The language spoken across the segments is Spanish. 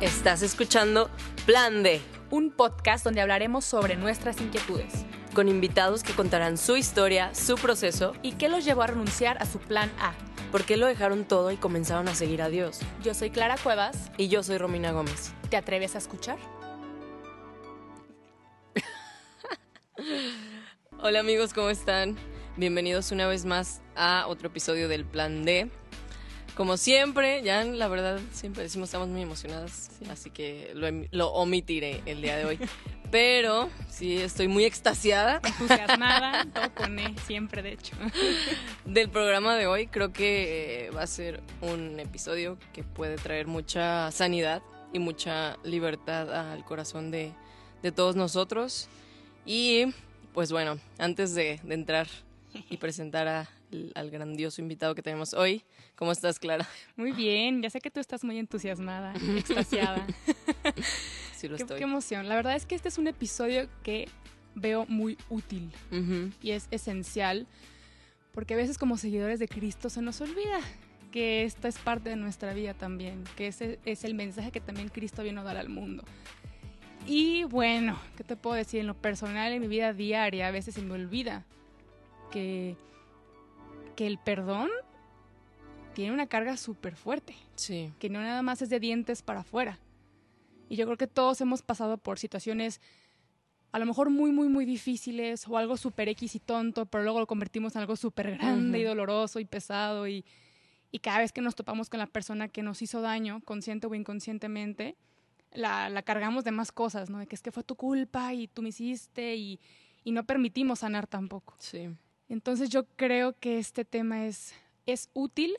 Estás escuchando Plan D, un podcast donde hablaremos sobre nuestras inquietudes, con invitados que contarán su historia, su proceso y qué los llevó a renunciar a su plan A. ¿Por qué lo dejaron todo y comenzaron a seguir a Dios? Yo soy Clara Cuevas. Y yo soy Romina Gómez. ¿Te atreves a escuchar? Hola amigos, ¿cómo están? Bienvenidos una vez más a otro episodio del Plan D. Como siempre, ya la verdad siempre decimos estamos muy emocionadas, sí. Así que lo omitiré el día de hoy. Pero sí, estoy muy extasiada. Entusiasmada, todo con E, siempre de hecho. Del programa de hoy, creo que va a ser un episodio que puede traer mucha sanidad y mucha libertad al corazón de todos nosotros. Y pues bueno, antes de entrar y presentar al grandioso invitado que tenemos hoy. ¿Cómo estás, Clara? Muy bien, ya sé que tú estás muy entusiasmada, extasiada. Sí lo estoy. Qué emoción. La verdad es que este es un episodio que veo muy útil y es esencial porque a veces como seguidores de Cristo se nos olvida que esta es parte de nuestra vida también, que ese es el mensaje que también Cristo vino a dar al mundo. Y bueno, ¿qué te puedo decir? En lo personal, en mi vida diaria, a veces se me olvida que el perdón tiene una carga súper fuerte, sí. Que no nada más es de dientes para afuera. Y yo creo que todos hemos pasado por situaciones a lo mejor muy, muy, muy difíciles o algo súper X y tonto, pero luego lo convertimos en algo súper grande y doloroso y pesado. Y cada vez que nos topamos con la persona que nos hizo daño, consciente o inconscientemente, la cargamos de más cosas, ¿no? De que es que fue tu culpa y tú me hiciste y no permitimos sanar tampoco. Sí. Entonces yo creo que este tema es útil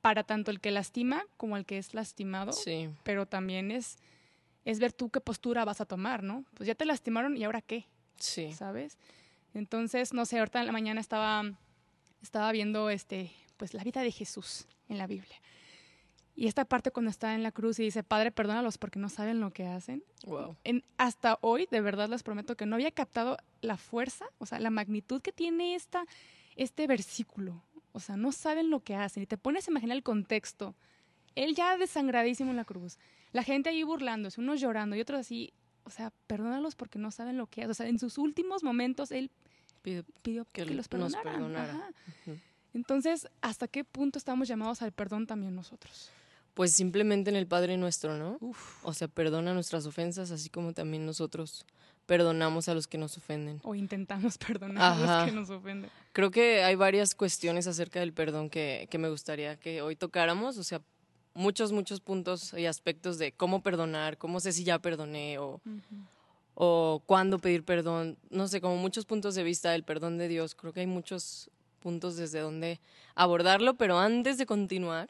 para tanto el que lastima como el que es lastimado, sí. Pero también es ver tú qué postura vas a tomar, ¿no? Pues ya te lastimaron y ahora qué, sí. ¿Sabes? Entonces, no sé, ahorita en la mañana estaba viendo pues la vida de Jesús en la Biblia. Y esta parte cuando está en la cruz y dice, Padre, perdónalos porque no saben lo que hacen. Wow. Hasta hoy, de verdad, les prometo que no había captado la fuerza, o sea, la magnitud que tiene este versículo. O sea, no saben lo que hacen. Y te pones a imaginar el contexto. Él ya desangradísimo en la cruz. La gente ahí burlándose, unos llorando y otros así. O sea, perdónalos porque no saben lo que hacen. O sea, en sus últimos momentos, él pidió que los perdonara. Entonces, ¿hasta qué punto estamos llamados al perdón también nosotros? Pues simplemente en el Padre Nuestro, ¿no? Uf. O sea, perdona nuestras ofensas, así como también nosotros perdonamos a los que nos ofenden. O intentamos perdonar a los que nos ofenden. Creo que hay varias cuestiones acerca del perdón que me gustaría que hoy tocáramos. O sea, muchos puntos y aspectos de cómo perdonar, cómo sé si ya perdoné o cuándo pedir perdón. No sé, como muchos puntos de vista del perdón de Dios. Creo que hay muchos puntos desde donde abordarlo, pero antes de continuar...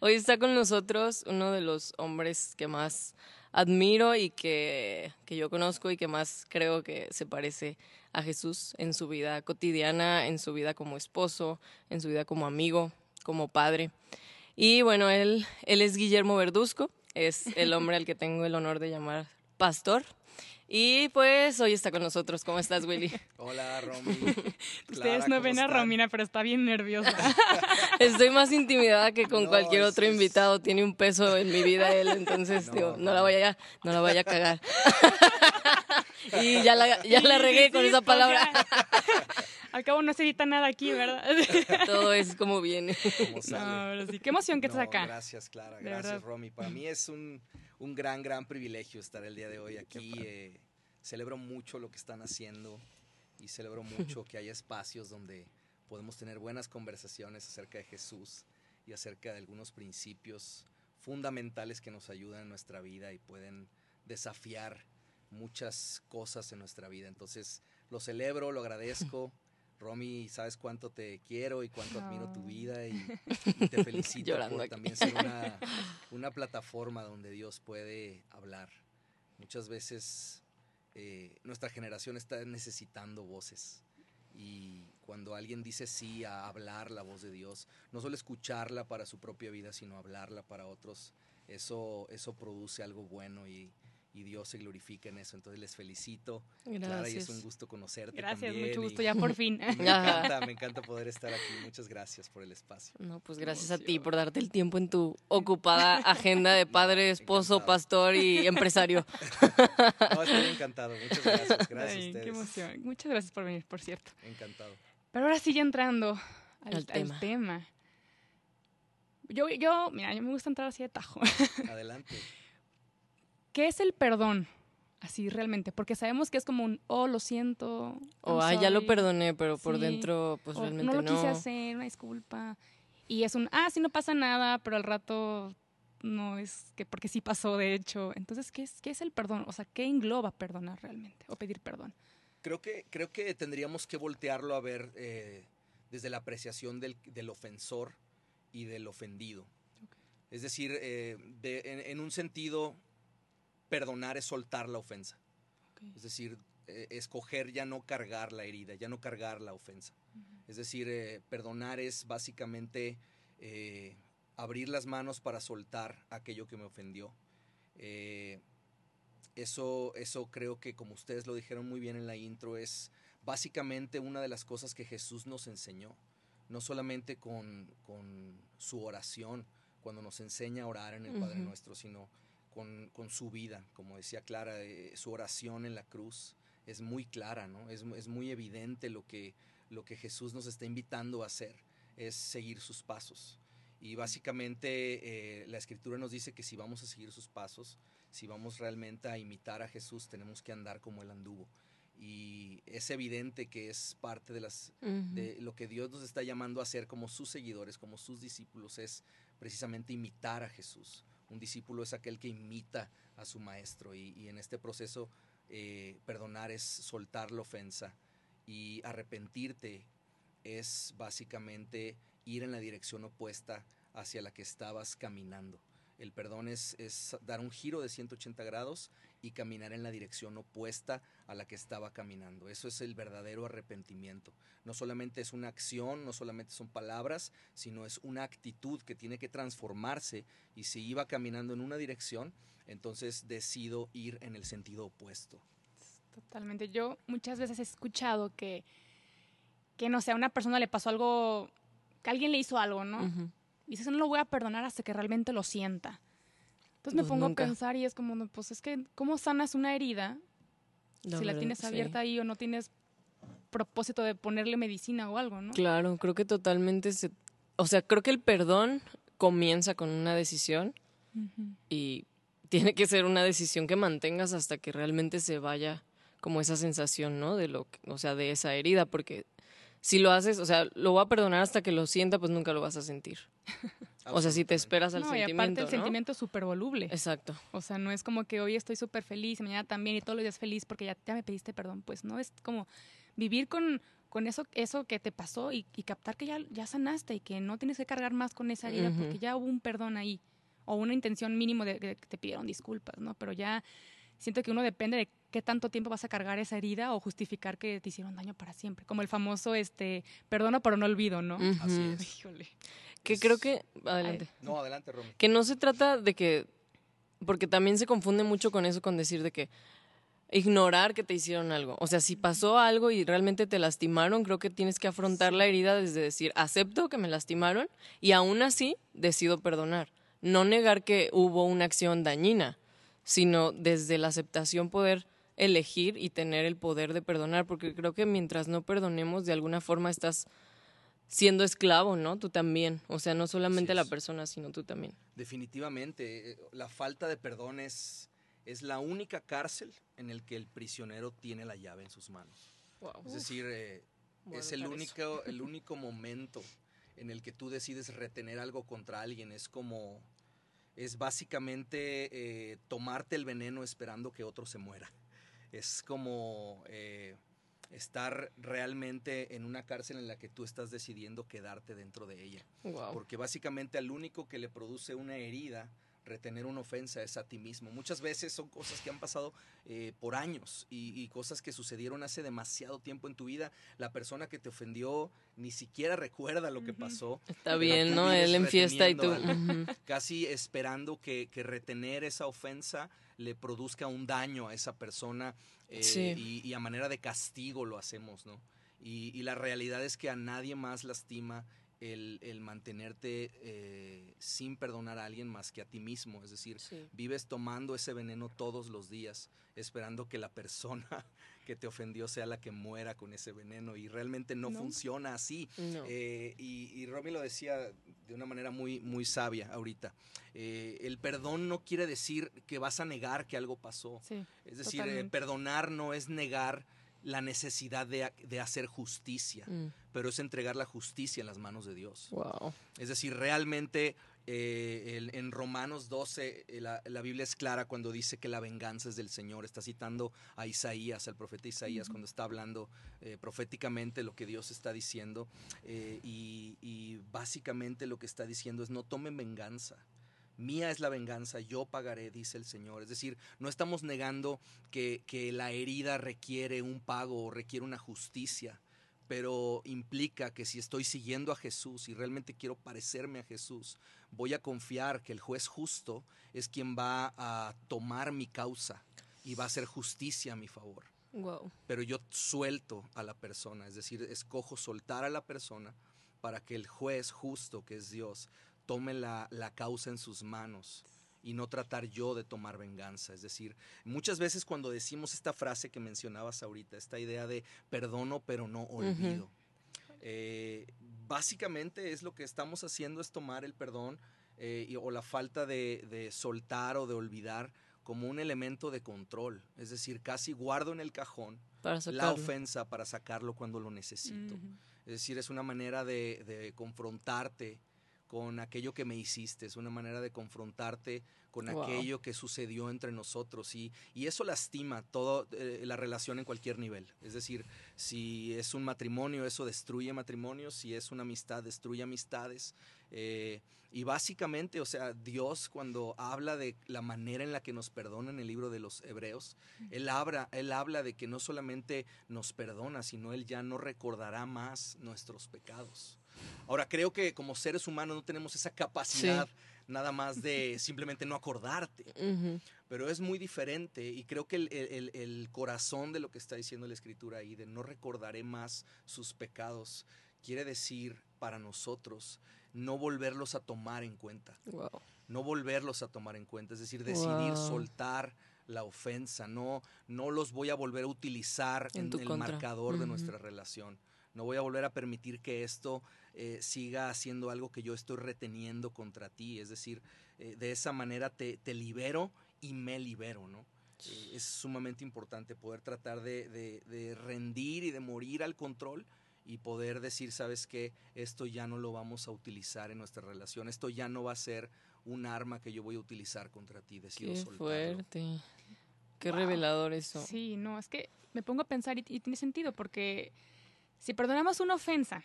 Hoy está con nosotros uno de los hombres que más admiro y que yo conozco y que más creo que se parece a Jesús en su vida cotidiana, en su vida como esposo, en su vida como amigo, como padre. Y bueno, él es Guillermo Verduzco, es el hombre al que tengo el honor de llamar pastor. Y pues hoy está con nosotros. ¿Cómo estás, Willy? Hola, Romy. Clara, ustedes no ven a Romina, pero está bien nerviosa. Estoy más intimidada que con cualquier otro invitado. Tiene un peso en mi vida él, entonces no la vaya a cagar. Y ya la regué con esa palabra. Al cabo no se edita nada aquí, ¿verdad? Todo es como viene. Como sale. No, pero sí. Qué emoción que estás acá. Gracias, Clara. Gracias, Romy. Para mí es un gran privilegio estar el día de hoy aquí. Celebro mucho lo que están haciendo y celebro mucho que haya espacios donde podemos tener buenas conversaciones acerca de Jesús y acerca de algunos principios fundamentales que nos ayudan en nuestra vida y pueden desafiar muchas cosas en nuestra vida. Entonces, lo celebro, lo agradezco. Romy, sabes cuánto te quiero y cuánto admiro tu vida y te felicito por aquí. También ser una plataforma donde Dios puede hablar. Muchas veces nuestra generación está necesitando voces y cuando alguien dice sí a hablar la voz de Dios, no solo escucharla para su propia vida, sino hablarla para otros, eso produce algo bueno y y Dios se glorifica en eso. Entonces les felicito. Gracias. Clara, y es un gusto conocerte. Gracias, también, mucho gusto, ya por fin. Me encanta poder estar aquí. Muchas gracias por el espacio. No, pues gracias a ti por darte el tiempo en tu ocupada agenda de padre, esposo, encantado, pastor y empresario. No, estoy encantado. Muchas gracias. Gracias. Ay, a ustedes. Qué emoción. Muchas gracias por venir, por cierto. Encantado. Pero ahora sí, ya entrando al tema. Mira, yo me gusta entrar así de tajo. Adelante. ¿Qué es el perdón? Así realmente, porque sabemos que es como un, oh, lo siento. O, ah, ya lo perdoné, pero sí, por dentro, pues realmente no. No lo quise hacer, una disculpa. Y es un, ah, sí, no pasa nada, pero al rato no es que, porque sí pasó, de hecho. Entonces, ¿qué es el perdón? O sea, ¿qué engloba perdonar realmente o pedir perdón? Creo que tendríamos que voltearlo a ver desde la apreciación del ofensor y del ofendido. Okay. Es decir, en un sentido, perdonar es soltar la ofensa. Okay. Es decir, escoger ya no cargar la herida, ya no cargar la ofensa. Uh-huh. Es decir, perdonar es básicamente abrir las manos para soltar aquello que me ofendió. Eso creo que, como ustedes lo dijeron muy bien en la intro, es básicamente una de las cosas que Jesús nos enseñó. No solamente con su oración, cuando nos enseña a orar en el Padre uh-huh. Nuestro, sino con su vida. Como decía Clara, su oración en la cruz es muy clara, ¿no? Es muy evidente lo que Jesús nos está invitando a hacer, es seguir sus pasos. Y básicamente la Escritura nos dice que si vamos a seguir sus pasos, si vamos realmente a imitar a Jesús, tenemos que andar como Él anduvo. Y es evidente que es parte de de lo que Dios nos está llamando a hacer como sus seguidores, como sus discípulos, es precisamente imitar a Jesús. Un discípulo es aquel que imita a su maestro, y en este proceso perdonar es soltar la ofensa, y arrepentirte es básicamente ir en la dirección opuesta hacia la que estabas caminando. El perdón es dar un giro de 180 grados y caminar en la dirección opuesta a la que estaba caminando. Eso es el verdadero arrepentimiento. No solamente es una acción, no solamente son palabras, sino es una actitud que tiene que transformarse. Y si iba caminando en una dirección, entonces decido ir en el sentido opuesto. Totalmente. Yo muchas veces he escuchado que no sé, a una persona le pasó algo, que alguien le hizo algo, ¿no? Uh-huh. Y dices, no lo voy a perdonar hasta que realmente lo sienta. Entonces me pongo a pensar, y es como, pues es que, ¿cómo sanas una herida si la tienes abierta ahí o no tienes propósito de ponerle medicina o algo, ¿no? Claro, creo que totalmente creo que el perdón comienza con una decisión uh-huh. y tiene que ser una decisión que mantengas hasta que realmente se vaya como esa sensación, ¿no? De esa herida, porque si lo haces, lo voy a perdonar hasta que lo sienta, pues nunca lo vas a sentir. Si te esperas al sentimiento, ¿no? Y aparte el sentimiento es súper voluble. Exacto. No es como que hoy estoy súper feliz, mañana también, y todos los días feliz porque ya me pediste perdón. Pues no, es como vivir con eso que te pasó y captar que ya sanaste y que no tienes que cargar más con esa herida uh-huh. porque ya hubo un perdón ahí o una intención mínimo de que te pidieron disculpas, ¿no? Pero ya siento que uno depende de qué tanto tiempo vas a cargar esa herida o justificar que te hicieron daño para siempre. Como el famoso, perdono pero no olvido, ¿no? Uh-huh. Así es. Híjole. Que creo que... Adelante. No, adelante, Romy. Que no se trata de que... Porque también se confunde mucho con eso, con decir de que ignorar que te hicieron algo. Si pasó algo y realmente te lastimaron, creo que tienes que afrontar la herida desde decir, acepto que me lastimaron y aún así decido perdonar. No negar que hubo una acción dañina, sino desde la aceptación poder elegir y tener el poder de perdonar, porque creo que mientras no perdonemos, de alguna forma estás siendo esclavo, ¿no? Tú también, no solamente la persona, sino tú también. Definitivamente, la falta de perdón es la única cárcel en el que el prisionero tiene la llave en sus manos. Wow. Es decir, es el único momento en el que tú decides retener algo contra alguien, es básicamente tomarte el veneno esperando que otro se muera. Es como estar realmente en una cárcel en la que tú estás decidiendo quedarte dentro de ella. Wow. Porque básicamente al único que le produce una herida, retener una ofensa, es a ti mismo. Muchas veces son cosas que han pasado por años y cosas que sucedieron hace demasiado tiempo en tu vida. La persona que te ofendió ni siquiera recuerda lo que pasó. Está bien, ¿no? Él en fiesta y tú. Casi esperando que retener esa ofensa le produzca un daño a esa persona, sí. y a manera de castigo lo hacemos, ¿no? Y la realidad es que a nadie más lastima el mantenerte sin perdonar a alguien más que a ti mismo. Es decir, sí. vives tomando ese veneno todos los días, esperando que la persona que te ofendió sea la que muera con ese veneno, y realmente no funciona así. No. Y Romy lo decía de una manera muy, muy sabia ahorita. El perdón no quiere decir que vas a negar que algo pasó. Sí, es decir, perdonar no es negar la necesidad de hacer justicia, pero es entregar la justicia en las manos de Dios. Wow. Es decir, realmente en Romanos 12 la Biblia es clara cuando dice que la venganza es del Señor. Está citando a Isaías, al profeta Isaías, cuando está hablando proféticamente lo que Dios está diciendo, y básicamente lo que está diciendo es: no tomen venganza. Mía es la venganza, yo pagaré, dice el Señor. Es decir, no estamos negando que la herida requiere un pago o requiere una justicia, pero implica que si estoy siguiendo a Jesús y realmente quiero parecerme a Jesús, voy a confiar que el juez justo es quien va a tomar mi causa y va a hacer justicia a mi favor. Wow. Pero yo suelto a la persona, es decir, escojo soltar a la persona para que el juez justo, que es Dios, tome la causa en sus manos, y no tratar yo de tomar venganza. Es decir, muchas veces cuando decimos esta frase que mencionabas ahorita, esta idea de perdono pero no olvido, básicamente es lo que estamos haciendo, es tomar el perdón o la falta de soltar o de olvidar como un elemento de control. Es decir, casi guardo en el cajón la ofensa para sacarlo cuando lo necesito. Es decir, es una manera de confrontarte con aquello que me hiciste, es una manera de confrontarte con aquello que sucedió entre nosotros, y eso lastima toda la relación en cualquier nivel. Es decir, si es un matrimonio, eso destruye matrimonios; si es una amistad, destruye amistades, y básicamente, o sea, Dios, cuando habla de la manera en la que nos perdona en el libro de los Hebreos, Él habla de que no solamente nos perdona, sino Él ya no recordará más nuestros pecados. Ahora, creo que como seres humanos no tenemos esa capacidad nada más de simplemente no acordarte, pero es muy diferente, y creo que el corazón de lo que está diciendo la Escritura ahí, de no recordaré más sus pecados, quiere decir para nosotros no volverlos a tomar en cuenta, no volverlos a tomar en cuenta, es decir, decidir soltar la ofensa. No los voy a volver a utilizar en el marcador de nuestra relación. No voy a volver a permitir que esto siga haciendo algo que yo estoy reteniendo contra ti. Es decir, de esa manera te libero y me libero, ¿no? Es sumamente importante poder tratar de rendir y de morir al control, y poder decir: ¿sabes qué? Esto ya no lo vamos a utilizar en nuestra relación. Esto ya no va a ser un arma que yo voy a utilizar contra ti. Decido soltarlo. Qué fuerte. Qué revelador eso. Sí, no, es que me pongo a pensar y tiene sentido, porque si perdonamos una ofensa,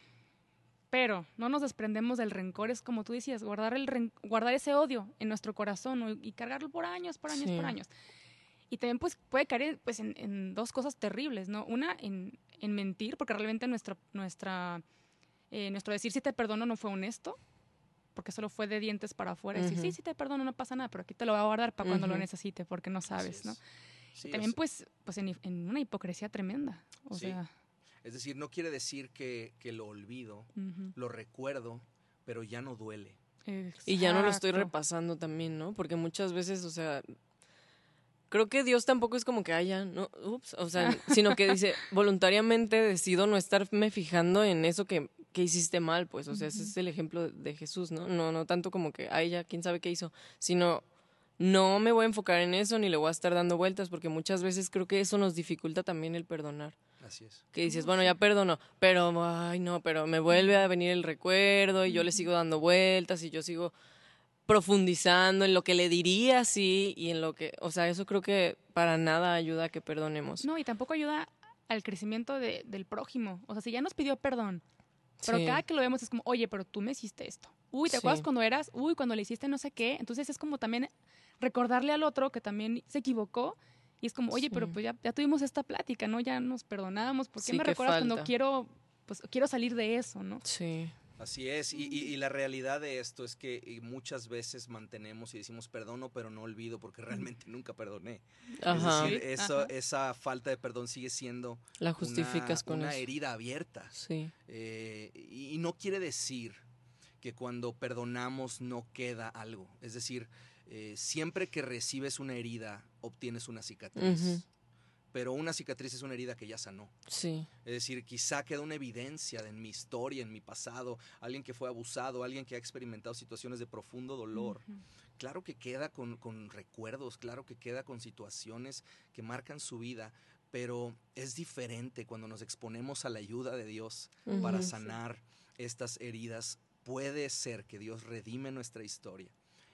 pero no nos desprendemos del rencor, es como tú decías, guardar ese odio en nuestro corazón, ¿no? Y cargarlo por años. Y también pues puede caer pues en dos cosas terribles, ¿no? Una, en mentir, porque realmente nuestro decir "sí te perdono" no fue honesto, porque solo fue de dientes para afuera. Decir sí te perdono, no pasa nada, pero aquí te lo voy a guardar para cuando lo necesite, porque no sabes, ¿no? Sí, también pues en una hipocresía tremenda, o sea... Es decir, no quiere decir que lo olvido, lo recuerdo, pero ya no duele. Exacto. Y ya no lo estoy repasando también, ¿no? Porque muchas veces, o sea, creo que Dios tampoco es como que haya, ¿no? Ups, o sea, sino que dice, voluntariamente decido no estarme fijando en eso que hiciste mal, pues, o sea, ese es el ejemplo de Jesús, ¿no? No tanto como que, ay, ya, quién sabe qué hizo, sino no me voy a enfocar en eso ni le voy a estar dando vueltas, porque muchas veces creo que eso nos dificulta también el perdonar. Así es. Que dices, bueno, ya perdono, pero, ay, no, pero me vuelve a venir el recuerdo y yo le sigo dando vueltas y yo sigo profundizando en lo que le diría, sí, y en lo que, o sea, eso creo que para nada ayuda a que perdonemos. No, y tampoco ayuda al crecimiento del prójimo. O sea, si ya nos pidió perdón, pero cada que lo vemos es como, oye, pero tú me hiciste esto. Uy, ¿te acuerdas cuando eras? Uy, cuando le hiciste no sé qué. Entonces es como también recordarle al otro que también se equivocó. Y es como, oye, pero pues ya tuvimos esta plática, ¿no? Ya nos perdonamos. ¿Por qué me recuerdas cuando quiero salir de eso, no? Sí. Así es, y la realidad de esto es que muchas veces mantenemos y decimos perdono pero no olvido, porque realmente nunca perdoné. Ajá. Es decir, esa falta de perdón sigue siendo la justificas con una herida abierta. Sí. Y no quiere decir que cuando perdonamos no queda algo. Es decir, siempre que recibes una herida obtienes una cicatriz. Uh-huh. Pero una cicatriz es una herida que ya sanó. Sí. Es decir, quizá queda una evidencia en mi historia, en mi pasado, alguien que fue abusado, alguien que ha experimentado situaciones de profundo dolor. Uh-huh. Claro que queda con recuerdos, claro que queda con situaciones que marcan su vida, pero es diferente cuando nos exponemos a la ayuda de Dios uh-huh. para sanar estas heridas. Puede ser que Dios redime nuestra historia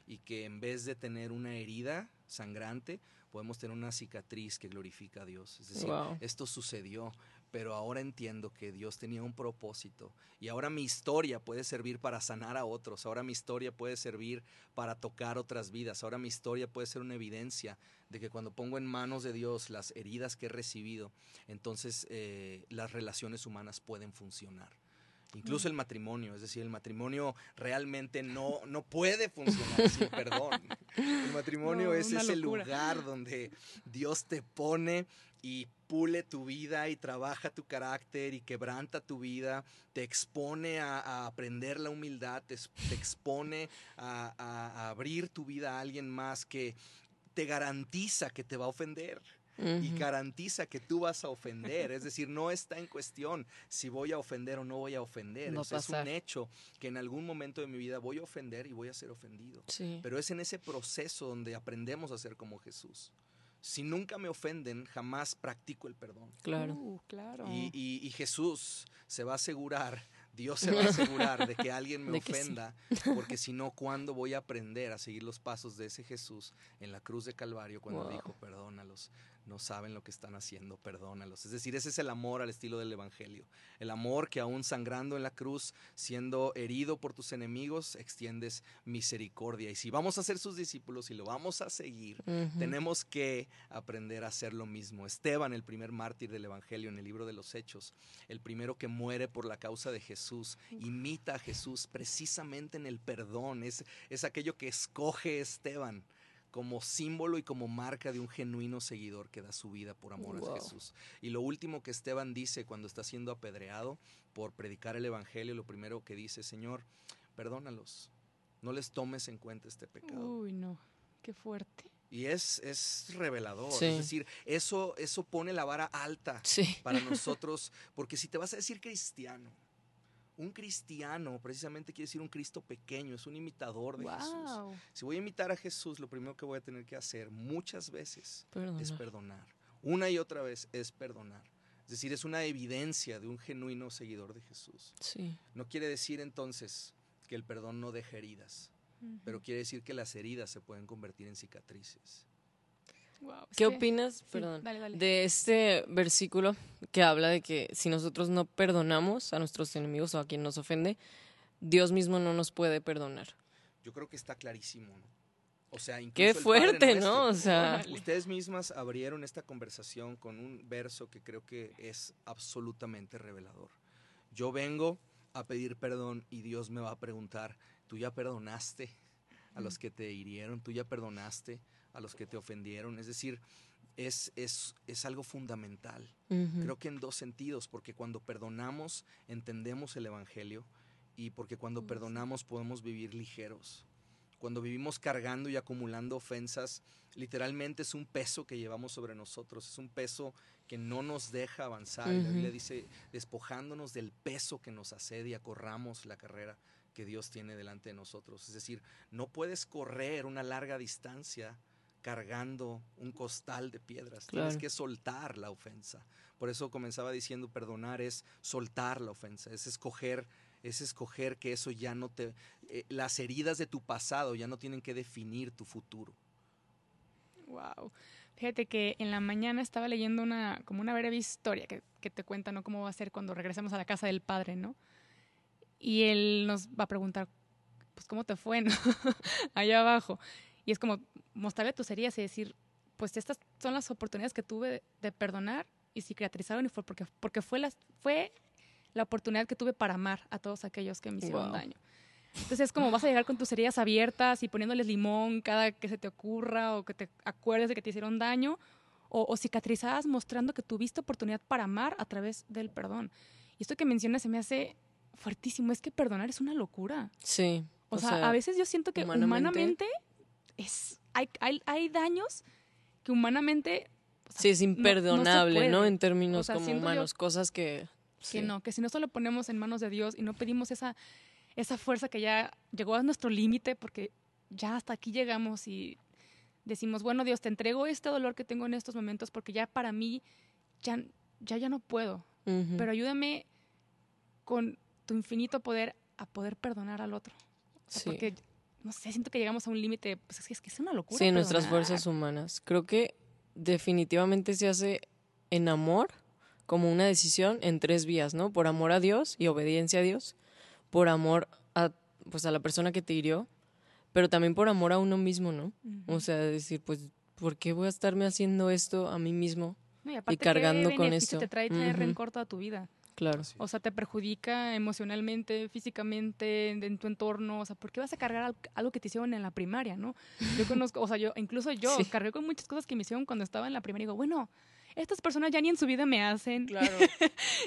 y que en vez de tener una herida sangrante, podemos tener una cicatriz que glorifica a Dios. Es decir, wow. Esto sucedió, pero ahora entiendo que Dios tenía un propósito y ahora mi historia puede servir para sanar a otros, ahora mi historia puede servir para tocar otras vidas, ahora mi historia puede ser una evidencia de que cuando pongo en manos de Dios las heridas que he recibido, entonces las relaciones humanas pueden funcionar. Incluso el matrimonio, es decir, el matrimonio realmente no puede funcionar sin perdón. El matrimonio es ese lugar donde Dios te pone y pule tu vida y trabaja tu carácter y quebranta tu vida, te expone a aprender la humildad, te expone a abrir tu vida a alguien más que te garantiza que te va a ofender. Y garantiza que tú vas a ofender, es decir, no está en cuestión si voy a ofender o no voy a ofender, no, o sea, es un hecho que en algún momento de mi vida voy a ofender y voy a ser ofendido, sí. Pero es en ese proceso donde aprendemos a ser como Jesús. Si nunca me ofenden, jamás practico el perdón. Claro. Claro. Y Jesús se va a asegurar, Dios se va a asegurar de que alguien me ofenda, sí. Porque si no, ¿cuándo voy a aprender a seguir los pasos de ese Jesús en la cruz de Calvario cuando wow. dijo, perdónalos, no saben lo que están haciendo, perdónalos? Es decir, ese es el amor al estilo del Evangelio. El amor que aún sangrando en la cruz, siendo herido por tus enemigos, extiendes misericordia. Y si vamos a ser sus discípulos y lo vamos a seguir, uh-huh. tenemos que aprender a hacer lo mismo. Esteban, el primer mártir del Evangelio en el libro de los Hechos, el primero que muere por la causa de Jesús, imita a Jesús precisamente en el perdón. Es aquello que escoge Esteban como símbolo y como marca de un genuino seguidor que da su vida por amor wow. a Jesús. Y lo último que Esteban dice cuando está siendo apedreado por predicar el Evangelio, lo primero que dice, Señor, perdónalos, no les tomes en cuenta este pecado. Uy, no, qué fuerte. Y es revelador, sí. Es decir, eso pone la vara alta sí. para nosotros, porque si te vas a decir cristiano, un cristiano precisamente quiere decir un Cristo pequeño, es un imitador de wow. Jesús. Si voy a imitar a Jesús, lo primero que voy a tener que hacer muchas veces es perdonar. Una y otra vez es perdonar. Es decir, es una evidencia de un genuino seguidor de Jesús. Sí. No quiere decir entonces que el perdón no deja heridas, uh-huh. pero quiere decir que las heridas se pueden convertir en cicatrices. Wow, ¿qué opinas, perdón, sí, vale. de este versículo que habla de que si nosotros no perdonamos a nuestros enemigos o a quien nos ofende, Dios mismo no nos puede perdonar? Yo creo que está clarísimo, ¿no? O sea, incluso qué fuerte, ¿no? O sea, ustedes mismas abrieron esta conversación con un verso que creo que es absolutamente revelador. Yo vengo a pedir perdón y Dios me va a preguntar, ¿tú ya perdonaste a los que te hirieron? ¿Tú ya perdonaste a los que te ofendieron? Es decir, es algo fundamental. Uh-huh. Creo que en dos sentidos, porque cuando perdonamos entendemos el Evangelio y porque cuando perdonamos podemos vivir ligeros. Cuando vivimos cargando y acumulando ofensas, literalmente es un peso que llevamos sobre nosotros, es un peso que no nos deja avanzar. Uh-huh. La Biblia dice, despojándonos del peso que nos asedia, corramos la carrera que Dios tiene delante de nosotros. Es decir, no puedes correr una larga distancia cargando un costal de piedras, claro. Tienes que soltar la ofensa. Por eso comenzaba diciendo, perdonar es soltar la ofensa, es escoger que eso ya no te... las heridas de tu pasado ya no tienen que definir tu futuro. Wow. Fíjate que en la mañana estaba leyendo como una breve historia que te cuenta, ¿no?, cómo va a ser cuando regresemos a la casa del Padre, ¿no? Y Él nos va a preguntar, pues, ¿cómo te fue, no? Allá abajo. Y es como mostrarle tus heridas y decir, pues estas son las oportunidades que tuve de perdonar y cicatrizaron y fue porque fue la oportunidad que tuve para amar a todos aquellos que me hicieron daño. Entonces es como vas a llegar con tus heridas abiertas y poniéndoles limón cada que se te ocurra o que te acuerdes de que te hicieron daño, o cicatrizadas mostrando que tuviste oportunidad para amar a través del perdón. Y esto que mencionas se me hace fuertísimo, es que perdonar es una locura. Sí. O sea, a veces yo siento que humanamente es, hay daños que humanamente... O sea, sí, es imperdonable, ¿no? En términos como humanos, cosas que... Sí. Que si nosotros lo ponemos en manos de Dios y no pedimos esa fuerza que ya llegó a nuestro límite, porque ya hasta aquí llegamos y decimos, bueno, Dios, te entrego este dolor que tengo en estos momentos porque ya para mí ya no puedo. Uh-huh. Pero ayúdame con tu infinito poder a poder perdonar al otro. O sea, sí. Porque, no sé, siento que llegamos a un límite, pues es que es una locura. Sí, perdonar. Nuestras fuerzas humanas. Creo que definitivamente se hace en amor, como una decisión en tres vías, ¿no? Por amor a Dios y obediencia a Dios, por amor a la persona que te hirió, pero también por amor a uno mismo, ¿no? Uh-huh. O sea, decir, pues, ¿por qué voy a estarme haciendo esto a mí mismo y cargando con esto? Te trae rencor toda tu vida. Claro. O sea, te perjudica emocionalmente, físicamente, en tu entorno. O sea, ¿por qué vas a cargar algo que te hicieron en la primaria, no? Yo conozco, o sea, incluso yo cargué con muchas cosas que me hicieron cuando estaba en la primaria. Y digo, bueno, estas personas ya ni en su vida me hacen. Claro.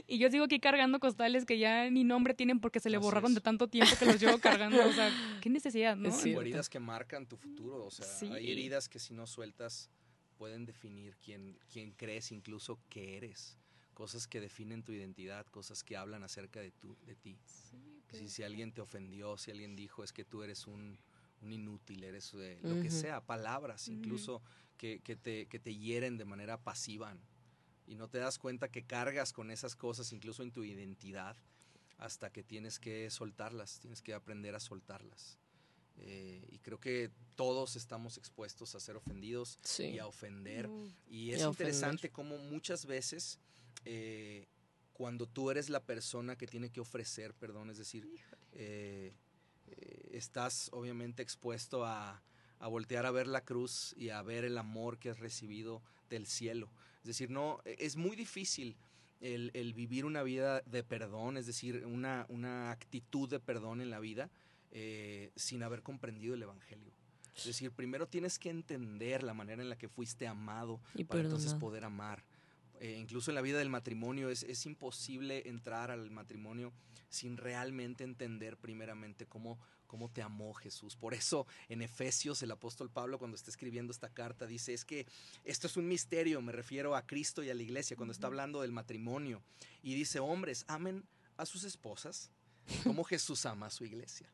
Y yo sigo aquí cargando costales que ya ni nombre tienen porque se le borraron de tanto tiempo que los llevo cargando. O sea, qué necesidad, ¿no? Hay heridas que marcan tu futuro. O sea, hay heridas que si no sueltas pueden definir quién crees, incluso qué eres. Cosas que definen tu identidad, cosas que hablan acerca de ti. Sí, okay. Si alguien te ofendió, si alguien dijo, es que tú eres un inútil, eres lo que sea, palabras incluso que te hieren de manera pasiva, ¿no? Y no te das cuenta que cargas con esas cosas incluso en tu identidad hasta que tienes que soltarlas, tienes que aprender a soltarlas. Y creo que todos estamos expuestos a ser ofendidos y a ofender. Y es interesante cómo muchas veces... cuando tú eres la persona que tiene que ofrecer perdón, es decir, estás obviamente expuesto a voltear a ver la cruz y a ver el amor que has recibido del cielo. Es decir, no, es muy difícil el vivir una vida de perdón, es decir, una actitud de perdón en la vida sin haber comprendido el evangelio. Es decir, primero tienes que entender la manera en la que fuiste amado y para entonces poder amar. Incluso en la vida del matrimonio es imposible entrar al matrimonio sin realmente entender primeramente cómo te amó Jesús. Por eso en Efesios el apóstol Pablo, cuando está escribiendo esta carta, dice, es que esto es un misterio, me refiero a Cristo y a la iglesia, cuando está hablando del matrimonio. Y dice, hombres, amen a sus esposas como Jesús ama a su iglesia.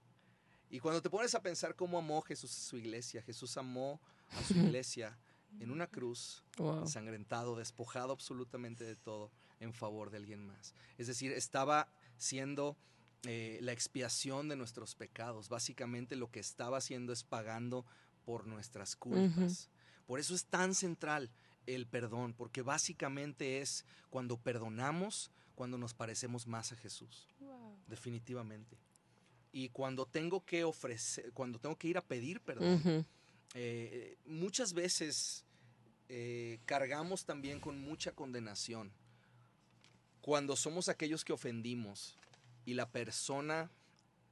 Y cuando te pones a pensar cómo amó Jesús a su iglesia, Jesús amó a su iglesia en una cruz, ensangrentado, despojado absolutamente de todo en favor de alguien más. Es decir, estaba siendo la expiación de nuestros pecados. Básicamente lo que estaba haciendo es pagando por nuestras culpas. Por eso es tan central el perdón, porque básicamente es cuando perdonamos, cuando nos parecemos más a Jesús. Definitivamente. Y cuando tengo que ir a pedir perdón, muchas veces cargamos también con mucha condenación cuando somos aquellos que ofendimos y la persona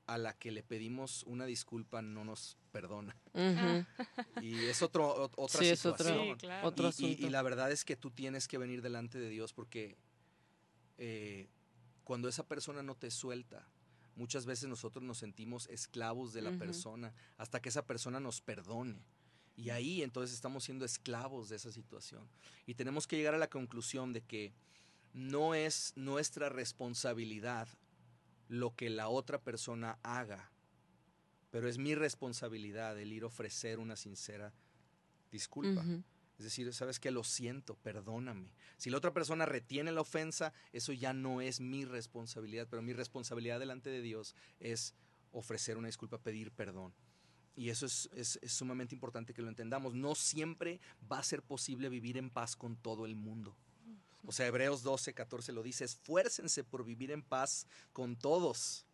a la que le pedimos una disculpa no nos perdona. Y es otra situación. Otro asunto. Y la verdad es que tú tienes que venir delante de Dios porque cuando esa persona no te suelta, muchas veces nosotros nos sentimos esclavos de la persona hasta que esa persona nos perdone. Y ahí entonces estamos siendo esclavos de esa situación. Y tenemos que llegar a la conclusión de que no es nuestra responsabilidad lo que la otra persona haga, pero es mi responsabilidad el ir a ofrecer una sincera disculpa. Es decir, ¿sabes qué? Lo siento, perdóname. Si la otra persona retiene la ofensa, eso ya no es mi responsabilidad, pero mi responsabilidad delante de Dios es ofrecer una disculpa, pedir perdón. Y eso es sumamente importante que lo entendamos. No siempre va a ser posible vivir en paz con todo el mundo. O sea, Hebreos 12:14 lo dice, esfuércense por vivir en paz con todos.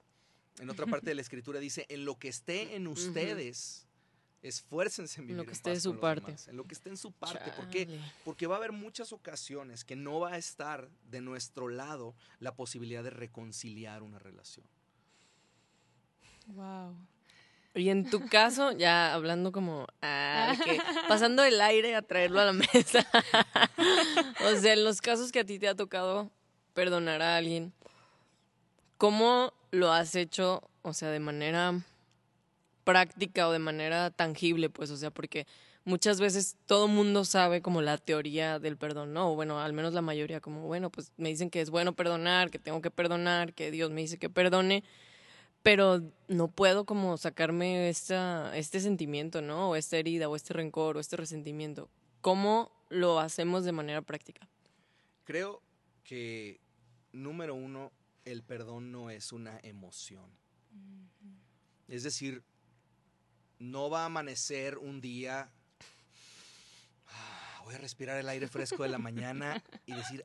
En otra parte de la Escritura dice, en lo que esté en ustedes, Esfuércense en vivir en paz con los demás, en lo que esté en su parte. Chale. ¿Por qué? Porque va a haber muchas ocasiones que no va a estar de nuestro lado la posibilidad de reconciliar una relación. Wow. Y en tu caso, ya hablando como, pasando el aire a traerlo a la mesa, o sea, en los casos que a ti te ha tocado perdonar a alguien, ¿cómo lo has hecho, o sea, de manera práctica o de manera tangible? Pues, o sea, porque muchas veces todo mundo sabe como la teoría del perdón, ¿no? O bueno, al menos la mayoría, como, bueno, pues me dicen que es bueno perdonar, que tengo que perdonar, que Dios me dice que perdone, pero no puedo como sacarme este sentimiento, ¿no? O esta herida, o este rencor, o este resentimiento. ¿Cómo lo hacemos de manera práctica? Creo que, número uno, el perdón no es una emoción. Es decir, no va a amanecer un día, voy a respirar el aire fresco de la mañana y decir,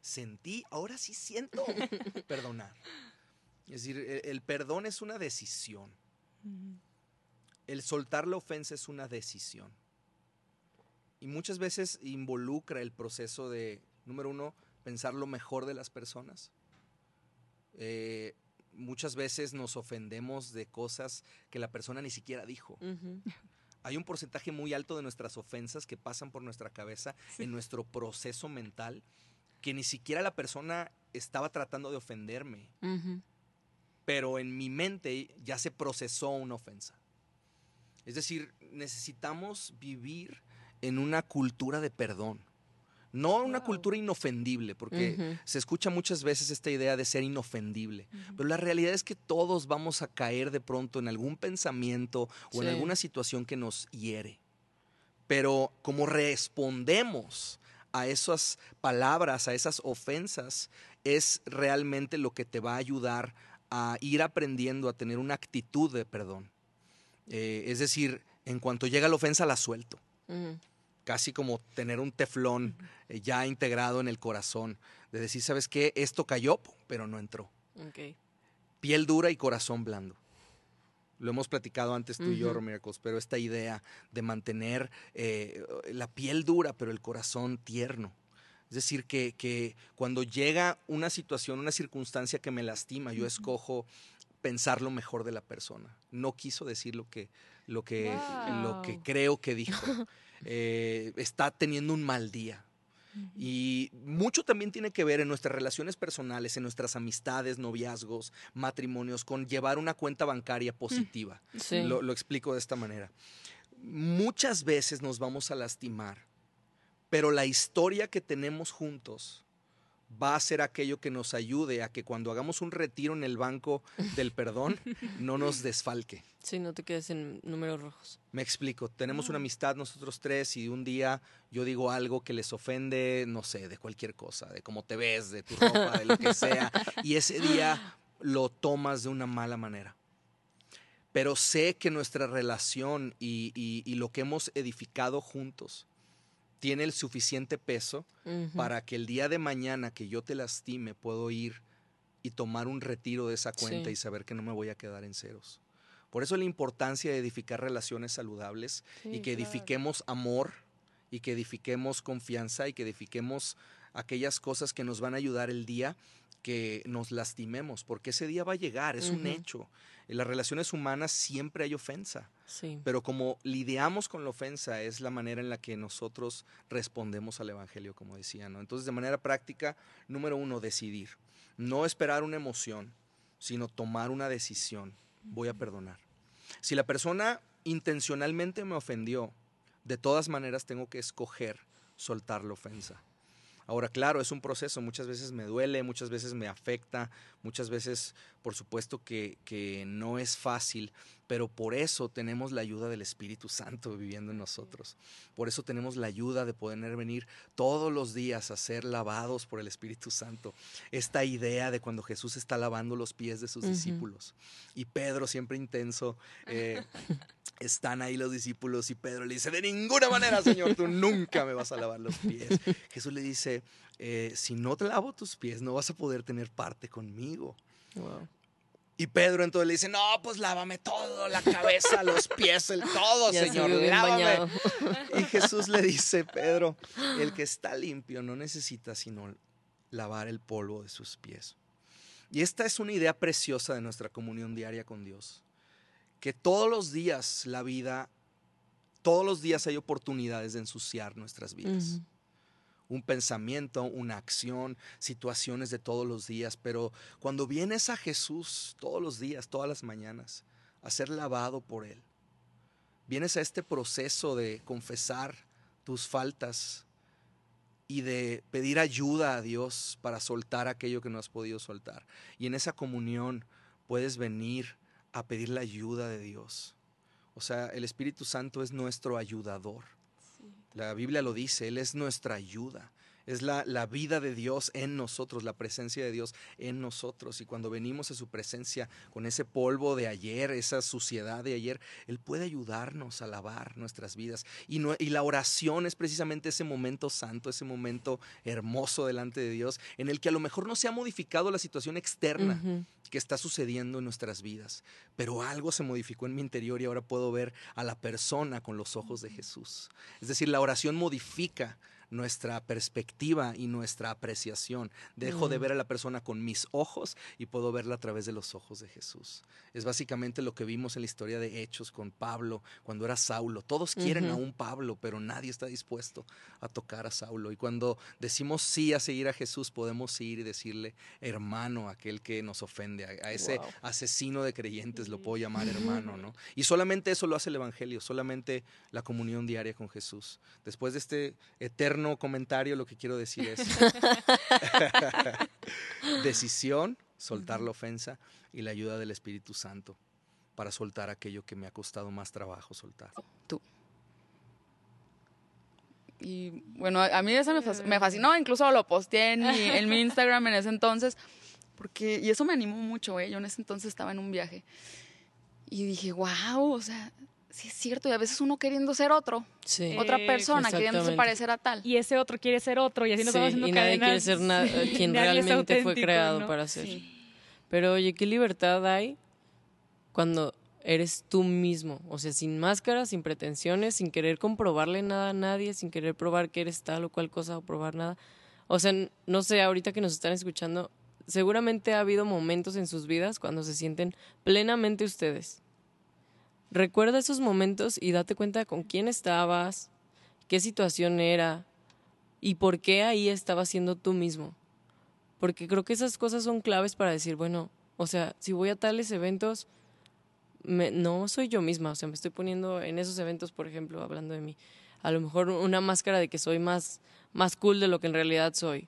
sentí, ahora sí siento perdonar. Es decir, el perdón es una decisión. El soltar la ofensa es una decisión. Y muchas veces involucra el proceso de, número uno, pensar lo mejor de las personas. Muchas veces nos ofendemos de cosas que la persona ni siquiera dijo. Hay un porcentaje muy alto de nuestras ofensas que pasan por nuestra cabeza en nuestro proceso mental, que ni siquiera la persona estaba tratando de ofenderme. Pero en mi mente ya se procesó una ofensa. Es decir, necesitamos vivir en una cultura de perdón. No una cultura inofendible, porque se escucha muchas veces esta idea de ser inofendible. Pero la realidad es que todos vamos a caer de pronto en algún pensamiento o en alguna situación que nos hiere. Pero como respondemos a esas palabras, a esas ofensas, es realmente lo que te va a ayudar a ir aprendiendo a tener una actitud de perdón. Es decir, en cuanto llega la ofensa, la suelto. Casi como tener un teflón ya integrado en el corazón, de decir, ¿sabes qué? Esto cayó, pero no entró. Piel dura y corazón blando. Lo hemos platicado antes tú y yo, Romiracos, pero esta idea de mantener la piel dura, pero el corazón tierno. Es decir, que cuando llega una situación, una circunstancia que me lastima, yo escojo pensar lo mejor de la persona. No quiso decir lo que creo que dijo. Está teniendo un mal día. Y mucho también tiene que ver en nuestras relaciones personales, en nuestras amistades, noviazgos, matrimonios, con llevar una cuenta bancaria positiva. Lo explico de esta manera. Muchas veces nos vamos a lastimar, pero la historia que tenemos juntos va a ser aquello que nos ayude a que cuando hagamos un retiro en el banco del perdón, no nos desfalque. Sí, no te quedes en números rojos. Me explico. Tenemos una amistad nosotros tres y un día yo digo algo que les ofende, no sé, de cualquier cosa, de cómo te ves, de tu ropa, de lo que sea. Y ese día lo tomas de una mala manera. Pero sé que nuestra relación y lo que hemos edificado juntos tiene el suficiente peso para que el día de mañana que yo te lastime puedo ir y tomar un retiro de esa cuenta y saber que no me voy a quedar en ceros. Por eso la importancia de edificar relaciones saludables y que edifiquemos amor y que edifiquemos confianza y que edifiquemos aquellas cosas que nos van a ayudar el día que nos lastimemos, porque ese día va a llegar, es un hecho. En las relaciones humanas siempre hay ofensa, pero como lidiamos con la ofensa es la manera en la que nosotros respondemos al evangelio, como decía, ¿no? Entonces, de manera práctica, número uno, decidir. No esperar una emoción, sino tomar una decisión. Voy a perdonar. Si la persona intencionalmente me ofendió, de todas maneras tengo que escoger soltar la ofensa. Ahora, claro, es un proceso, muchas veces me duele, muchas veces me afecta, muchas veces, por supuesto, que no es fácil, pero por eso tenemos la ayuda del Espíritu Santo viviendo en nosotros. Por eso tenemos la ayuda de poder venir todos los días a ser lavados por el Espíritu Santo. Esta idea de cuando Jesús está lavando los pies de sus discípulos. Y Pedro, siempre intenso, están ahí los discípulos y Pedro le dice, de ninguna manera, Señor, tú nunca me vas a lavar los pies. Jesús le dice, si no te lavo tus pies, no vas a poder tener parte conmigo. Wow. Y Pedro entonces le dice, no, pues lávame todo, la cabeza, los pies, el todo, ya Señor, lávame. Bañado. Y Jesús le dice, Pedro, el que está limpio no necesita sino lavar el polvo de sus pies. Y esta es una idea preciosa de nuestra comunión diaria con Dios. Que todos los días la vida, todos los días hay oportunidades de ensuciar nuestras vidas. Uh-huh. Un pensamiento, una acción, situaciones de todos los días. Pero cuando vienes a Jesús todos los días, todas las mañanas, a ser lavado por Él, vienes a este proceso de confesar tus faltas y de pedir ayuda a Dios para soltar aquello que no has podido soltar. Y en esa comunión puedes venir a pedir la ayuda de Dios. O sea, el Espíritu Santo es nuestro ayudador. La Biblia lo dice, Él es nuestra ayuda, es la vida de Dios en nosotros, la presencia de Dios en nosotros. Y cuando venimos a su presencia con ese polvo de ayer, esa suciedad de ayer, Él puede ayudarnos a lavar nuestras vidas. Y la oración es precisamente ese momento santo, ese momento hermoso delante de Dios, en el que a lo mejor no se ha modificado la situación externa Uh-huh. que está sucediendo en nuestras vidas, pero algo se modificó en mi interior y ahora puedo ver a la persona con los ojos de Jesús. Es decir, la oración modifica nuestra perspectiva y nuestra apreciación. Dejo de ver a la persona con mis ojos y puedo verla a través de los ojos de Jesús. Es básicamente lo que vimos en la historia de Hechos con Pablo, cuando era Saulo. Todos quieren a un Pablo, pero nadie está dispuesto a tocar a Saulo. Y cuando decimos sí a seguir a Jesús, podemos ir y decirle hermano a aquel que nos ofende, a ese asesino de creyentes, lo puedo llamar hermano, ¿no? Y solamente eso lo hace el Evangelio, solamente la comunión diaria con Jesús. Después de este eterno comentario, lo que quiero decir es decisión, soltar la ofensa y la ayuda del Espíritu Santo para soltar aquello que me ha costado más trabajo soltar. Tú. Y bueno, a mí eso me fascinó, incluso lo posteé en mi Instagram en ese entonces, porque, y eso me animó mucho, yo en ese entonces estaba en un viaje y dije, wow, o sea, sí, es cierto, y a veces uno queriendo ser otro, sí, otra persona, queriéndose parecer a tal. Y ese otro quiere ser otro, y así nos vamos haciendo cadenas. Y nadie quiere ser quien realmente fue creado, ¿no?, para ser. Sí. Pero oye, qué libertad hay cuando eres tú mismo, o sea, sin máscaras, sin pretensiones, sin querer comprobarle nada a nadie, sin querer probar que eres tal o cual cosa o probar nada. O sea, no sé, ahorita que nos están escuchando, seguramente ha habido momentos en sus vidas cuando se sienten plenamente ustedes. Recuerda esos momentos y date cuenta con quién estabas, qué situación era y por qué ahí estabas siendo tú mismo. Porque creo que esas cosas son claves para decir, bueno, o sea, si voy a tales eventos, no soy yo misma. O sea, me estoy poniendo en esos eventos, por ejemplo, hablando de mí, a lo mejor una máscara de que soy más cool de lo que en realidad soy.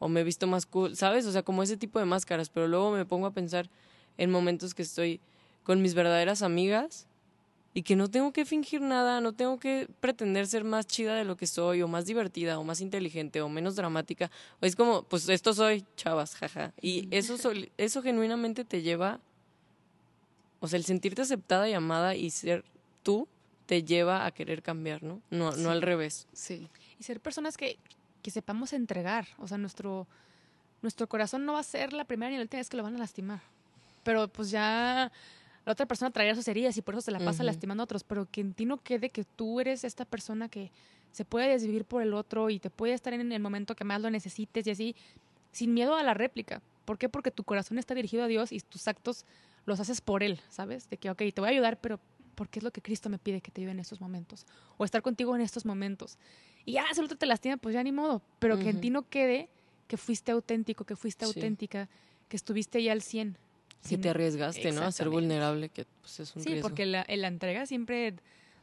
O me he visto más cool, ¿sabes? O sea, como ese tipo de máscaras. Pero luego me pongo a pensar en momentos que estoy con mis verdaderas amigas, y que no tengo que fingir nada, no tengo que pretender ser más chida de lo que soy, o más divertida, o más inteligente, o menos dramática. O es como, pues esto soy, chavas, jaja. Y eso genuinamente te lleva, o sea, el sentirte aceptada y amada y ser tú, te lleva a querer cambiar, ¿no? No, sí. No al revés. Sí. Y ser personas que sepamos entregar. O sea, nuestro corazón no va a ser la primera ni la última vez que lo van a lastimar. Pero pues ya la otra persona traerá sus heridas y por eso se la pasa lastimando a otros, pero que en ti no quede que tú eres esta persona que se puede desvivir por el otro y te puede estar en el momento que más lo necesites y así, sin miedo a la réplica. ¿Por qué? Porque tu corazón está dirigido a Dios y tus actos los haces por Él, ¿sabes? De que, ok, te voy a ayudar, pero porque es lo que Cristo me pide que te ayude en estos momentos o estar contigo en estos momentos. Y ya, si el otro te lastima, pues ya ni modo, pero que en ti no quede que fuiste auténtico, que fuiste auténtica, que estuviste ya al 100%. Que te arriesgaste, ¿no? A ser vulnerable, que pues, es un riesgo. Sí, porque la entrega siempre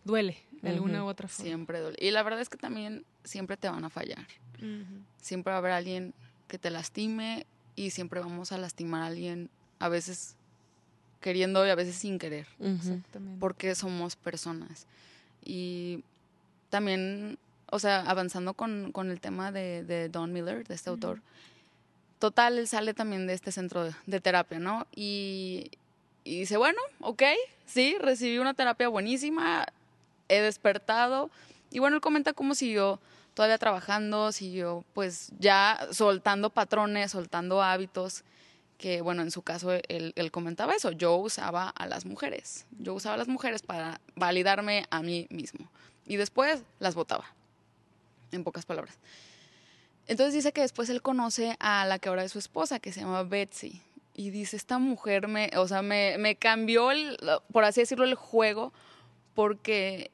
duele, de alguna u otra forma. Siempre duele. Y la verdad es que también siempre te van a fallar. Uh-huh. Siempre va a haber alguien que te lastime y siempre vamos a lastimar a alguien, a veces queriendo y a veces sin querer. Uh-huh. Exactamente. Porque somos personas. Y también, o sea, avanzando con el tema de Don Miller, de este autor, total, él sale también de este centro de terapia, ¿no? Y dice, bueno, ok, sí, recibí una terapia buenísima, he despertado. Y bueno, él comenta cómo siguió todavía trabajando, siguió pues ya soltando patrones, soltando hábitos que, bueno, en su caso él comentaba eso, yo usaba a las mujeres para validarme a mí mismo y después las botaba, en pocas palabras. Entonces dice que después él conoce a la que ahora es su esposa, que se llama Betsy, y dice, esta mujer me cambió, por así decirlo, el juego, porque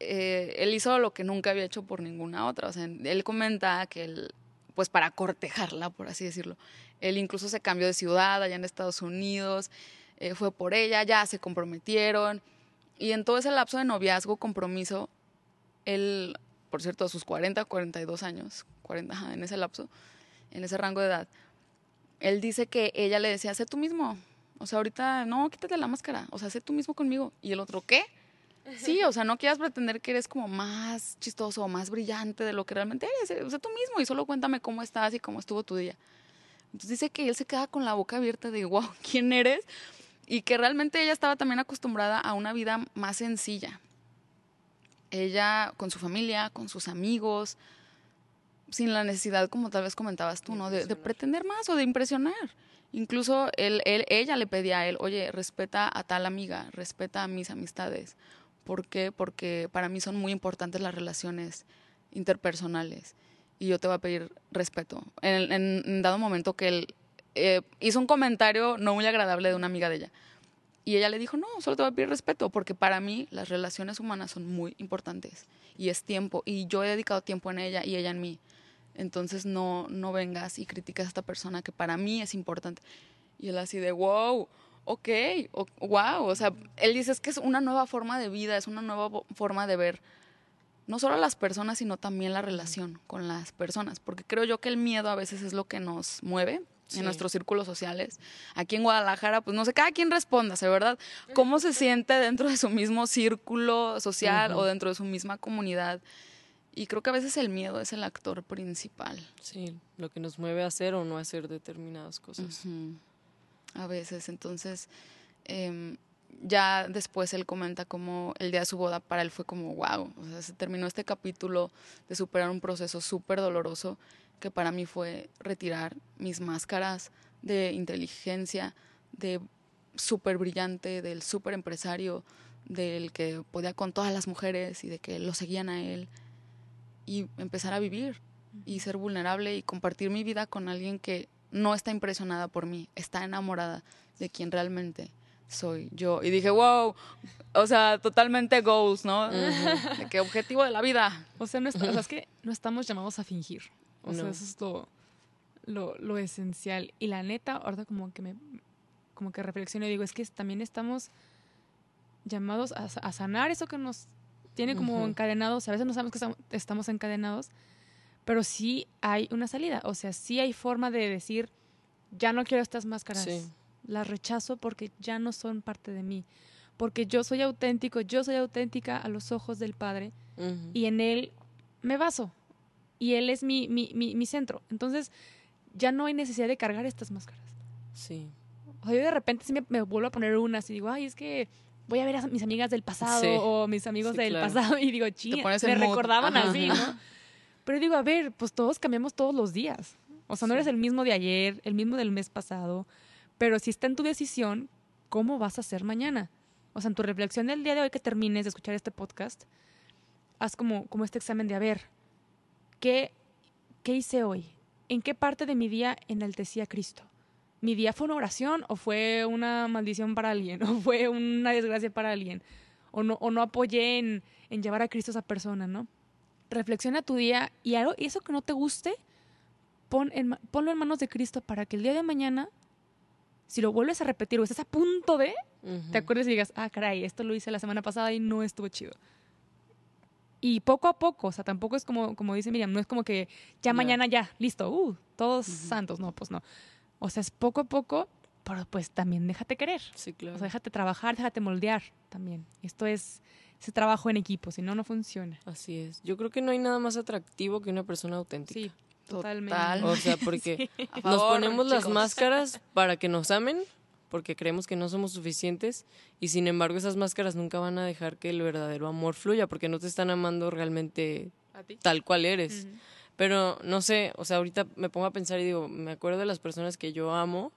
él hizo lo que nunca había hecho por ninguna otra. O sea, él comenta que él, pues para cortejarla, por así decirlo, él incluso se cambió de ciudad allá en Estados Unidos, fue por ella, ya se comprometieron. Y en todo ese lapso de noviazgo, compromiso, él, por cierto, a sus 40, 42 años, 40, en ese lapso, en ese rango de edad, él dice que ella le decía, sé tú mismo, o sea, ahorita, no, quítate la máscara, o sea, sé tú mismo conmigo. Y el otro, ¿qué? Sí, o sea, no quieras pretender que eres como más chistoso o más brillante de lo que realmente eres, o sea, tú mismo, y solo cuéntame cómo estás y cómo estuvo tu día. Entonces dice que él se queda con la boca abierta de, wow, ¿quién eres? Y que realmente ella estaba también acostumbrada a una vida más sencilla. Ella con su familia, con sus amigos, sin la necesidad, como tal vez comentabas tú, ¿no? De pretender más o de impresionar. Incluso ella le pedía a él, oye, respeta a tal amiga, respeta a mis amistades. ¿Por qué? Porque para mí son muy importantes las relaciones interpersonales y yo te voy a pedir respeto. En dado momento que él hizo un comentario no muy agradable de una amiga de ella y ella le dijo, no, solo te voy a pedir respeto porque para mí las relaciones humanas son muy importantes y es tiempo y yo he dedicado tiempo en ella y ella en mí. Entonces no vengas y criticas a esta persona que para mí es importante. Y él así de, wow. Ok, wow, o sea, él dice es que es una nueva forma de vida, es una nueva forma de ver no solo a las personas, sino también la relación con las personas, porque creo yo que el miedo a veces es lo que nos mueve en nuestros círculos sociales. Aquí en Guadalajara, pues no sé, cada quien respóndase, ¿verdad? ¿Cómo se siente dentro de su mismo círculo social o dentro de su misma comunidad? Y creo que a veces el miedo es el actor principal. Sí, lo que nos mueve a hacer o no hacer determinadas cosas. A veces, entonces, ya después él comenta cómo el día de su boda para él fue como wow, o sea, se terminó este capítulo de superar un proceso súper doloroso que para mí fue retirar mis máscaras de inteligencia, de súper brillante, del súper empresario, del que podía con todas las mujeres y de que lo seguían a él y empezar a vivir y ser vulnerable y compartir mi vida con alguien que no está impresionada por mí, está enamorada de quien realmente soy yo. Y dije, wow, o sea, totalmente goals, ¿no? De que objetivo de la vida. O sea, es que no estamos llamados a fingir. O sea, eso es lo esencial. Y la neta, ahorita como que reflexiono y digo, es que también estamos llamados a sanar eso que nos tiene como encadenados. A veces no sabemos que estamos encadenados. Pero sí hay una salida, o sea, sí hay forma de decir, ya no quiero estas máscaras, las rechazo porque ya no son parte de mí, porque yo soy auténtico, yo soy auténtica a los ojos del Padre y en Él me baso y Él es mi centro, entonces ya no hay necesidad de cargar estas máscaras. Sí. O sea, yo de repente sí me vuelvo a poner unas y digo, ay, es que voy a ver a mis amigas del pasado o mis amigos del pasado y digo, ching, me recordaban así, ¿no? Pero digo, a ver, pues todos cambiamos todos los días. O sea, no eres el mismo de ayer, el mismo del mes pasado. Pero si está en tu decisión, ¿cómo vas a hacer mañana? O sea, en tu reflexión del día de hoy que termines de escuchar este podcast, haz como este examen de, a ver, ¿qué hice hoy? ¿En qué parte de mi día enaltecí a Cristo? ¿Mi día fue una oración o fue una maldición para alguien? ¿O fue una desgracia para alguien? ¿O no apoyé en llevar a Cristo a esa persona, no? Reflexiona tu día y algo, eso que no te guste, ponlo en manos de Cristo para que el día de mañana, si lo vuelves a repetir o estás a punto de, te acuerdes y digas, ah, caray, esto lo hice la semana pasada y no estuvo chido. Y poco a poco, o sea, tampoco es como dice Miriam, no es como que ya mañana ya, listo, todos santos, no, pues no. O sea, es poco a poco, pero pues también déjate querer. Sí, claro. O sea, déjate trabajar, déjate moldear también. Esto es ese trabajo en equipo, si no, no funciona. Así es. Yo creo que no hay nada más atractivo que una persona auténtica. Sí, totalmente. O sea, porque nos ponemos las máscaras para que nos amen, porque creemos que no somos suficientes, y sin embargo esas máscaras nunca van a dejar que el verdadero amor fluya, porque no te están amando realmente tal cual eres. Pero, no sé, o sea, ahorita me pongo a pensar y digo, me acuerdo de las personas que yo amo,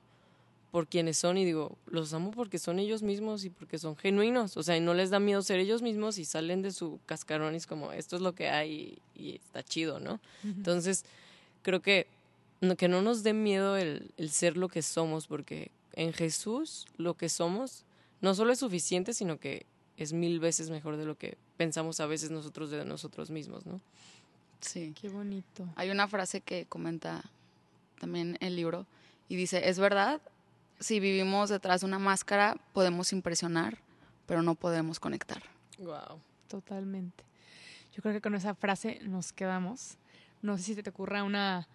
por quienes son y digo, los amo porque son ellos mismos y porque son genuinos, o sea, y no les da miedo ser ellos mismos y salen de su cascarón y es como, esto es lo que hay y está chido, ¿no? Uh-huh. Entonces, creo que no nos dé miedo el ser lo que somos, porque en Jesús lo que somos no solo es suficiente, sino que es 1000 veces mejor de lo que pensamos a veces nosotros de nosotros mismos, ¿no? Sí. Qué bonito. Hay una frase que comenta también el libro y dice, es verdad, si vivimos detrás de una máscara podemos impresionar, pero no podemos conectar. Wow, totalmente. Yo creo que con esa frase nos quedamos. No sé si te ocurra una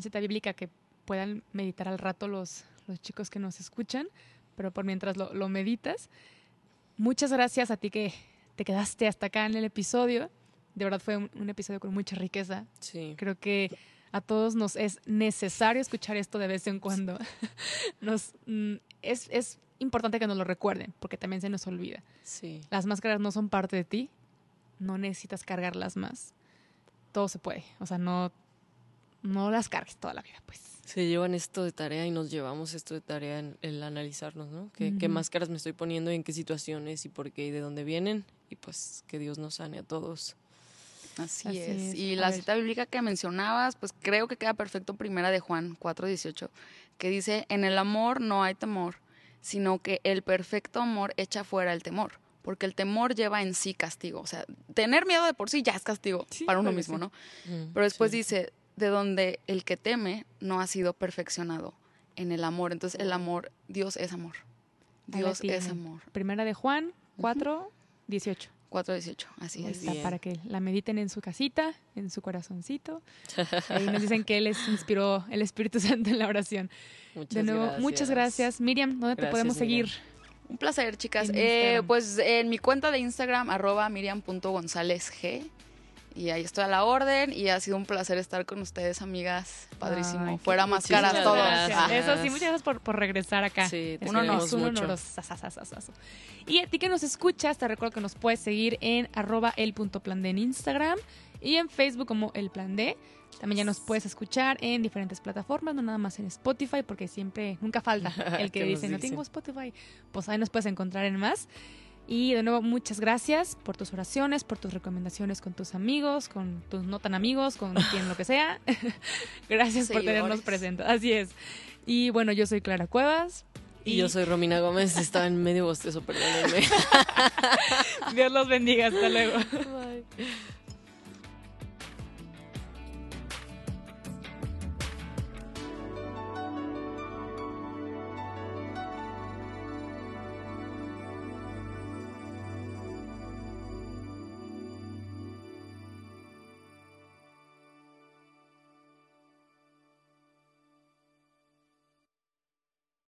cita bíblica que puedan meditar al rato los chicos que nos escuchan, pero por mientras lo meditas. Muchas gracias a ti que te quedaste hasta acá en el episodio. De verdad fue un episodio con mucha riqueza. Sí. Creo que a todos nos es necesario escuchar esto de vez en cuando. Es importante que nos lo recuerden, porque también se nos olvida. Sí. Las máscaras no son parte de ti. No necesitas cargarlas más. Todo se puede. O sea, no las cargues toda la vida, pues. Se llevan esto de tarea y nos llevamos esto de tarea en el analizarnos, ¿no? ¿Qué máscaras me estoy poniendo y en qué situaciones y por qué y de dónde vienen? Y pues que Dios nos sane a todos. Así es. Y la cita bíblica que mencionabas, pues creo que queda perfecto, 1 Juan 4:18, que dice, en el amor no hay temor, sino que el perfecto amor echa fuera el temor. Porque el temor lleva en sí castigo. O sea, tener miedo de por sí ya es castigo, sí, para uno mismo, ¿no? Sí. Pero después dice, de donde el que teme no ha sido perfeccionado en el amor. Entonces, el amor, Dios es amor. Dios es amor. 1 Juan 4:18. 4:18, así es. Para que la mediten en su casita, en su corazoncito. Ahí nos dicen que Él les inspiró el Espíritu Santo en la oración. Muchas gracias. De nuevo, gracias. Muchas gracias. Miriam, ¿dónde te podemos seguir? Un placer, chicas. Pues en mi cuenta de Instagram, @miriam.gonzalezg. Y ahí estoy a la orden. Y ha sido un placer estar con ustedes, amigas. Padrísimo. Ay, fuera máscaras todos. Gracias. Eso sí, muchas gracias por regresar acá. Sí, un honor. Y a ti que nos escuchas, te recuerdo que nos puedes seguir en @el.plandé en Instagram. Y en Facebook como El Plan D. También ya nos puedes escuchar en diferentes plataformas, no nada más en Spotify, porque siempre, nunca falta el que dice, no tengo Spotify. Pues ahí nos puedes encontrar en más. Y de nuevo, muchas gracias por tus oraciones, por tus recomendaciones con tus amigos, con tus no tan amigos, con quien lo que sea. Gracias por tenernos presentes. Así es. Y bueno, yo soy Clara Cuevas. Y yo soy Romina Gómez. Estaba en medio bostezo, perdónenme. Dios los bendiga. Hasta luego. Bye.